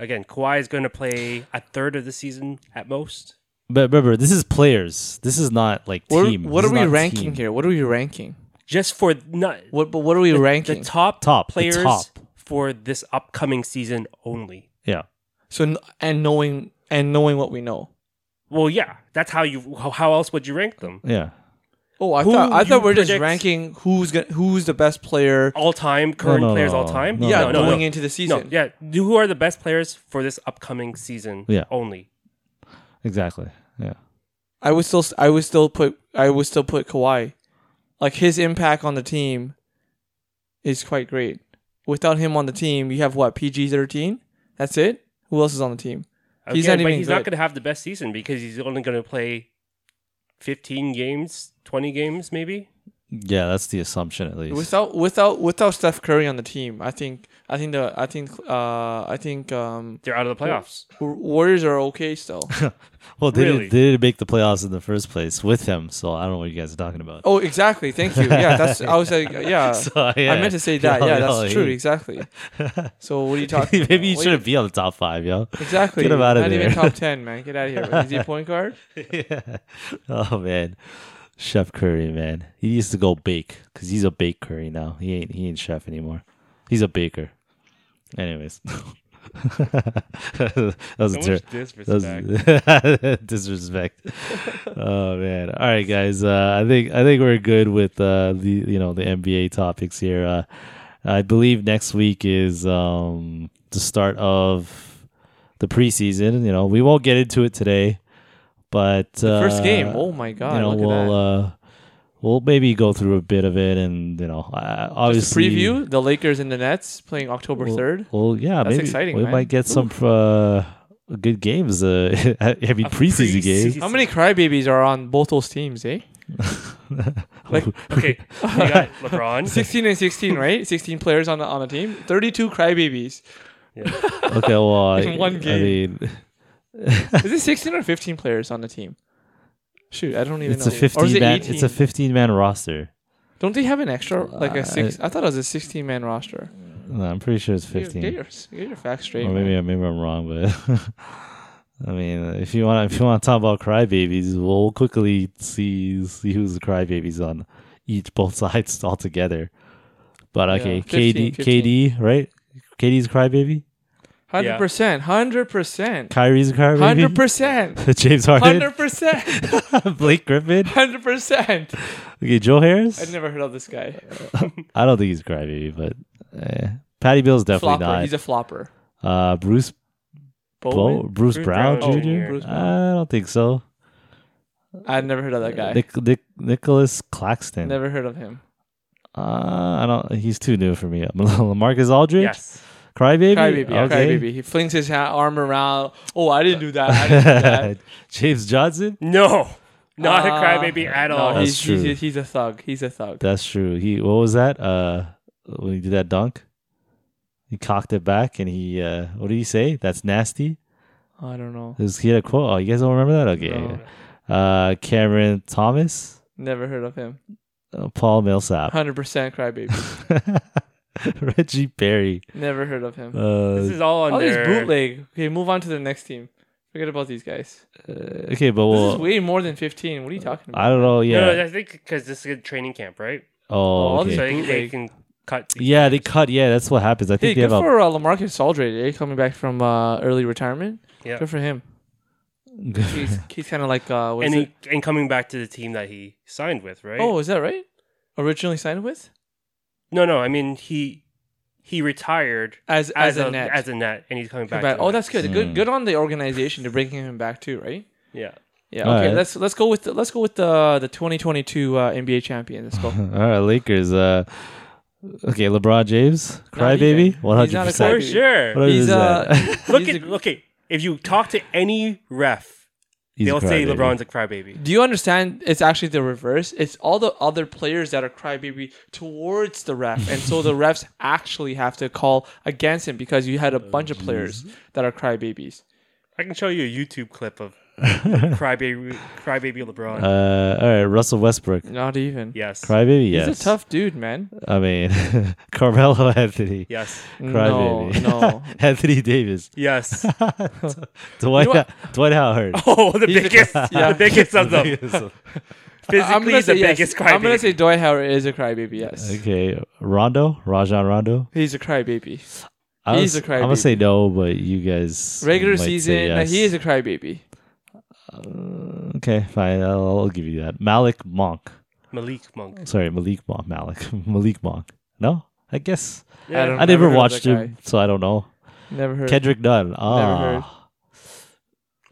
Again, Kawhi is going to play a third of the season at most. But remember, this is players. This is not like team. What, what are we ranking team. here? What are we ranking? Just for not what? But what are we the, ranking? The top, top players the top. for this upcoming season only. Yeah. So and knowing and knowing what we know. Well, yeah. That's how you. How else would you rank them? Yeah. Oh, I Who thought I thought we're just ranking who's gonna, who's the best player all time, current no, no, players no, all time. No, yeah, no, no, going no. into the season. No, yeah. Who are the best players for this upcoming season? Yeah. Only. Exactly. Yeah, I would still, I would still put, I would still put Kawhi, like his impact on the team, is quite great. Without him on the team, you have what P G thirteen. That's it. Who else is on the team? Okay, he's not but even he's good. not going to have the best season because he's only going to play fifteen games, twenty games, maybe. Yeah, that's the assumption at least. Without, without, without Steph Curry on the team, I think, I think the, I think, uh, I think um, they're out of the playoffs. Warriors are okay still. Well, they really? didn't, they didn't make the playoffs in the first place with him, so I don't know what you guys are talking about. Oh, exactly. Thank you. Yeah, that's. I was like, yeah. So, yeah. I meant to say that. No, yeah, no, that's no, true. He... Exactly. So what are you talking? Maybe about? you what shouldn't you... be on the top five, yo. Exactly. Get him out of Not there. Not even top ten, man. Get out of here. Is he a point guard? Yeah. Oh man. Chef Curry, man. He used to go bake because he's a bake Curry now. He ain't he ain't chef anymore. He's a baker. Anyways. that was so a ter- disrespect. Was disrespect. Oh man. All right, guys. Uh, I think I think we're good with uh, the you know the N B A topics here. Uh, I believe next week is um, the start of the preseason. You know, we won't get into it today. But the uh, first game, oh my god! You know, look we'll at that. Uh, we'll maybe go through a bit of it, and you know, uh, obviously just preview the Lakers and the Nets playing October third. Well, well, yeah, that's maybe exciting. We man. might get Oof. some uh, good games. Uh, I mean, preseason, preseason games. How many crybabies are on both those teams, eh? Like okay, you got LeBron, sixteen and sixteen, right? Sixteen players on the, on a team, thirty-two crybabies. Yeah. Okay, well, in I, one game. I mean, is it sixteen or fifteen players on the team? Shoot, I don't even it's know. A fifteen it man, it's a fifteen-man roster. Don't they have an extra, like a six? Uh, I thought it was a sixteen-man roster. No, I'm pretty sure it's fifteen. Get your, get your facts straight. Or maybe, maybe I'm wrong, but I mean, if you want, if you want to talk about crybabies, we'll quickly see see who's the crybabies on each both sides all together. But okay, yeah, fifteen, K D, fifteen. K D, right? K D's crybaby. Hundred percent, hundred percent. Kyrie's a Kyrie. Hundred percent. James Harden. Hundred percent. Blake Griffin. Hundred percent. Okay, Joe Harris. I've never heard of this guy. I don't think he's a crybaby, but eh. Patty Bill's definitely flopper. not. He's a flopper. Uh, Bruce. Bo- Bruce, Bruce Brown, Brown Junior Bruce Brown. I don't think so. I've never heard of that guy. Nic- Nic- Nicholas Claxton. Never heard of him. Uh, I don't. He's too new for me. LaMarcus Aldridge. Yes. Crybaby? Crybaby, yeah, okay. Crybaby. He flings his hat, arm around. Oh, I didn't do that. I didn't do that. James Johnson? No. Not uh, a crybaby at all. No, he's, he's, he's, he's a thug. He's a thug. That's true. He What was that? Uh, when he did that dunk? He cocked it back and he, uh, what did he say? That's nasty? I don't know. Was, he had a quote. Oh, you guys don't remember that? Okay. No. Uh, Cameron Thomas? Never heard of him. Oh, Paul Millsap. one hundred percent crybaby. Reggie Perry. Never heard of him. Uh, this is all on all these bootleg. Okay, move on to the next team. Forget about these guys. Uh, okay, but we'll... This is way more than fifteen. What are you talking about? I don't know, yeah. No, no, I think because this is a training camp, right? Oh, okay. So they, they can cut. Yeah, they cut. Yeah, that's what happens. I think hey, they have a... Good for uh, LaMarcus Aldridge, eh? Coming back from uh, early retirement. Yeah. Good for him. he's he's kind of like... Uh, what and, is he, it? and coming back to the team that he signed with, right? Oh, is that right? Originally signed with? No, no. I mean, he... He retired as as, as a, a net, as a net, and he's coming back. back. To oh, net. That's good. Mm. Good, good on the organization to bring him back too, right? Yeah, yeah. All okay, right. let's let's go with the, let's go with the the twenty twenty-two uh, N B A champion. Let's go. All right, Lakers. Uh, okay, LeBron James, crybaby, one hundred percent for sure. He's uh, look at look at if you talk to any ref, he's they'll say baby. LeBron's a crybaby. Do you understand? It's actually the reverse. It's all the other players that are crybaby towards the ref. And so the refs actually have to call against him because you had a bunch of players that are crybabies. I can show you a YouTube clip of crybaby crybaby LeBron. Uh, all right, Russell Westbrook. Not even. Yes. Crybaby, yes. He's a tough dude, man. I mean, Carmelo Anthony. Yes. Crybaby. No, no. Anthony Davis. Yes. Dwight, you know Dwight Howard. Oh, the he's biggest. A, yeah. The biggest of them. Physically, he's the yes. biggest crybaby. I'm going to say Dwight Howard is a crybaby, yes. Okay. Rondo? Rajon Rondo? He's a crybaby. I was, he's a crybaby. I'm going to say no, but you guys... Regular season, yes. He is a crybaby. Uh, okay, fine. I'll, I'll give you that. Malik Monk. Malik Monk. Sorry, Malik Monk. Malik. Malik Monk. No, I guess. Yeah, I, don't, I never, never watched him, so I don't know. Never heard. Kendrick Dunn. Ah. Never heard.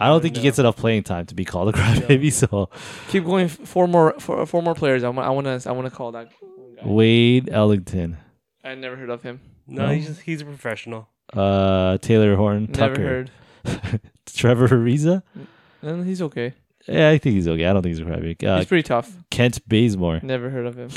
I don't never think know. He gets enough playing time to be called a crybaby. Yeah. So keep going. Four more. Four, four more players. I want. I want to. I want to call that guy. Wade Ellington. I never heard of him. No, no. he's just, he's a professional. Uh, Taylor Horton Tucker. Never heard. Trevor Ariza. And he's okay. Yeah, I think he's okay. I don't think he's a crybaby. Uh, he's pretty tough. Kent Bazemore. Never heard of him.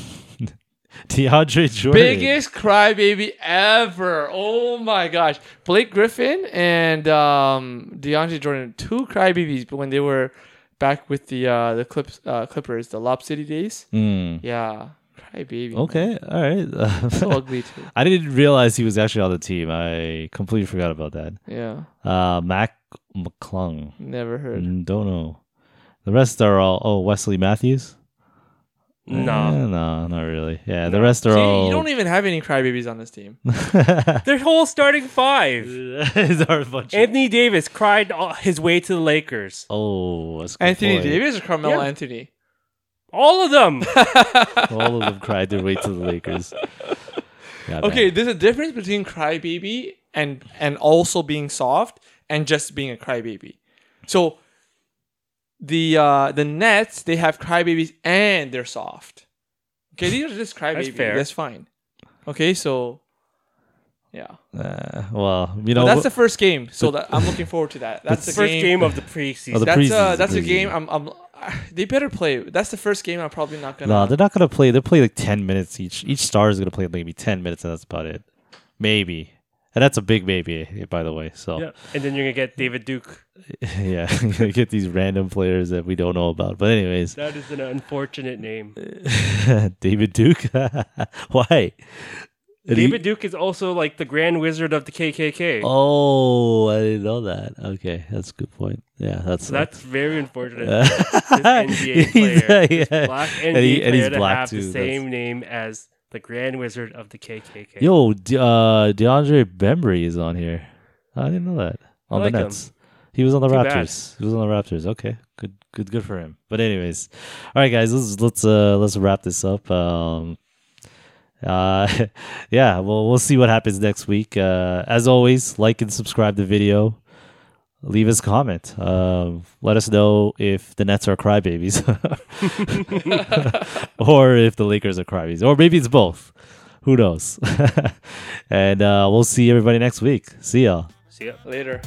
DeAndre Jordan. Biggest crybaby ever. Oh my gosh. Blake Griffin and um, DeAndre Jordan. Two crybabies when they were back with the uh, the Clips, uh, Clippers, the Lob City days. Mm. Yeah. Crybaby. Okay. Man. All right. So ugly too. I didn't realize he was actually on the team. I completely forgot about that. Yeah. Uh, Mac. McClung. Never heard. Don't know. The rest are all... Oh, Wesley Matthews? No. Eh, no, not really. Yeah, no. The rest are See, all... You don't even have any crybabies on this team. Their whole starting five. Is our bunch. Anthony Davis cried all his way to the Lakers. Oh, that's good Anthony point. Davis or Carmelo yeah. Anthony? All of them. All of them cried their way to the Lakers. God, okay, man. There's a difference between crybaby and, and also being soft... And just being a crybaby. So the uh, the Nets, they have crybabies and they're soft. Okay, these are just crybabies. That's fair. That's fine. Okay, so yeah. Uh, well, you know, but that's the first game. So that, I'm looking forward to that. That's the, the first game. game of the preseason. Oh, the that's uh, that's a game. I'm, I'm They better play. That's the first game. I'm probably not gonna. No, they're not gonna play. They'll play like ten minutes each. Each star is gonna play maybe ten minutes, and that's about it. Maybe. And that's a big baby, by the way. So, yeah. And then you're going to get David Duke. Yeah, you're going to get these random players that we don't know about. But anyways. That is an unfortunate name. David Duke? Why? David he... Duke is also like the Grand Wizard of the K K K. Oh, I didn't know that. Okay, that's a good point. Yeah, that's so that's very unfortunate. Uh, this N B A player, he's, uh, yeah. black N B A and he, player and he's to black have too. the same that's... name as... The Grand Wizard of the K K K. Yo, De- uh, DeAndre Bembry is on here. I didn't know that. On like the Nets. Him. He was on the Too Raptors. Bad. He was on the Raptors. Okay. Good good good for him. But anyways. All right guys, let's let's uh, let's wrap this up. Um uh yeah, well we'll see what happens next week. Uh, as always, like and subscribe to the video. Leave us a comment. Uh, let us know if the Nets are crybabies or if the Lakers are crybabies. Or maybe it's both. Who knows? And uh, we'll see everybody next week. See y'all. See ya. Later.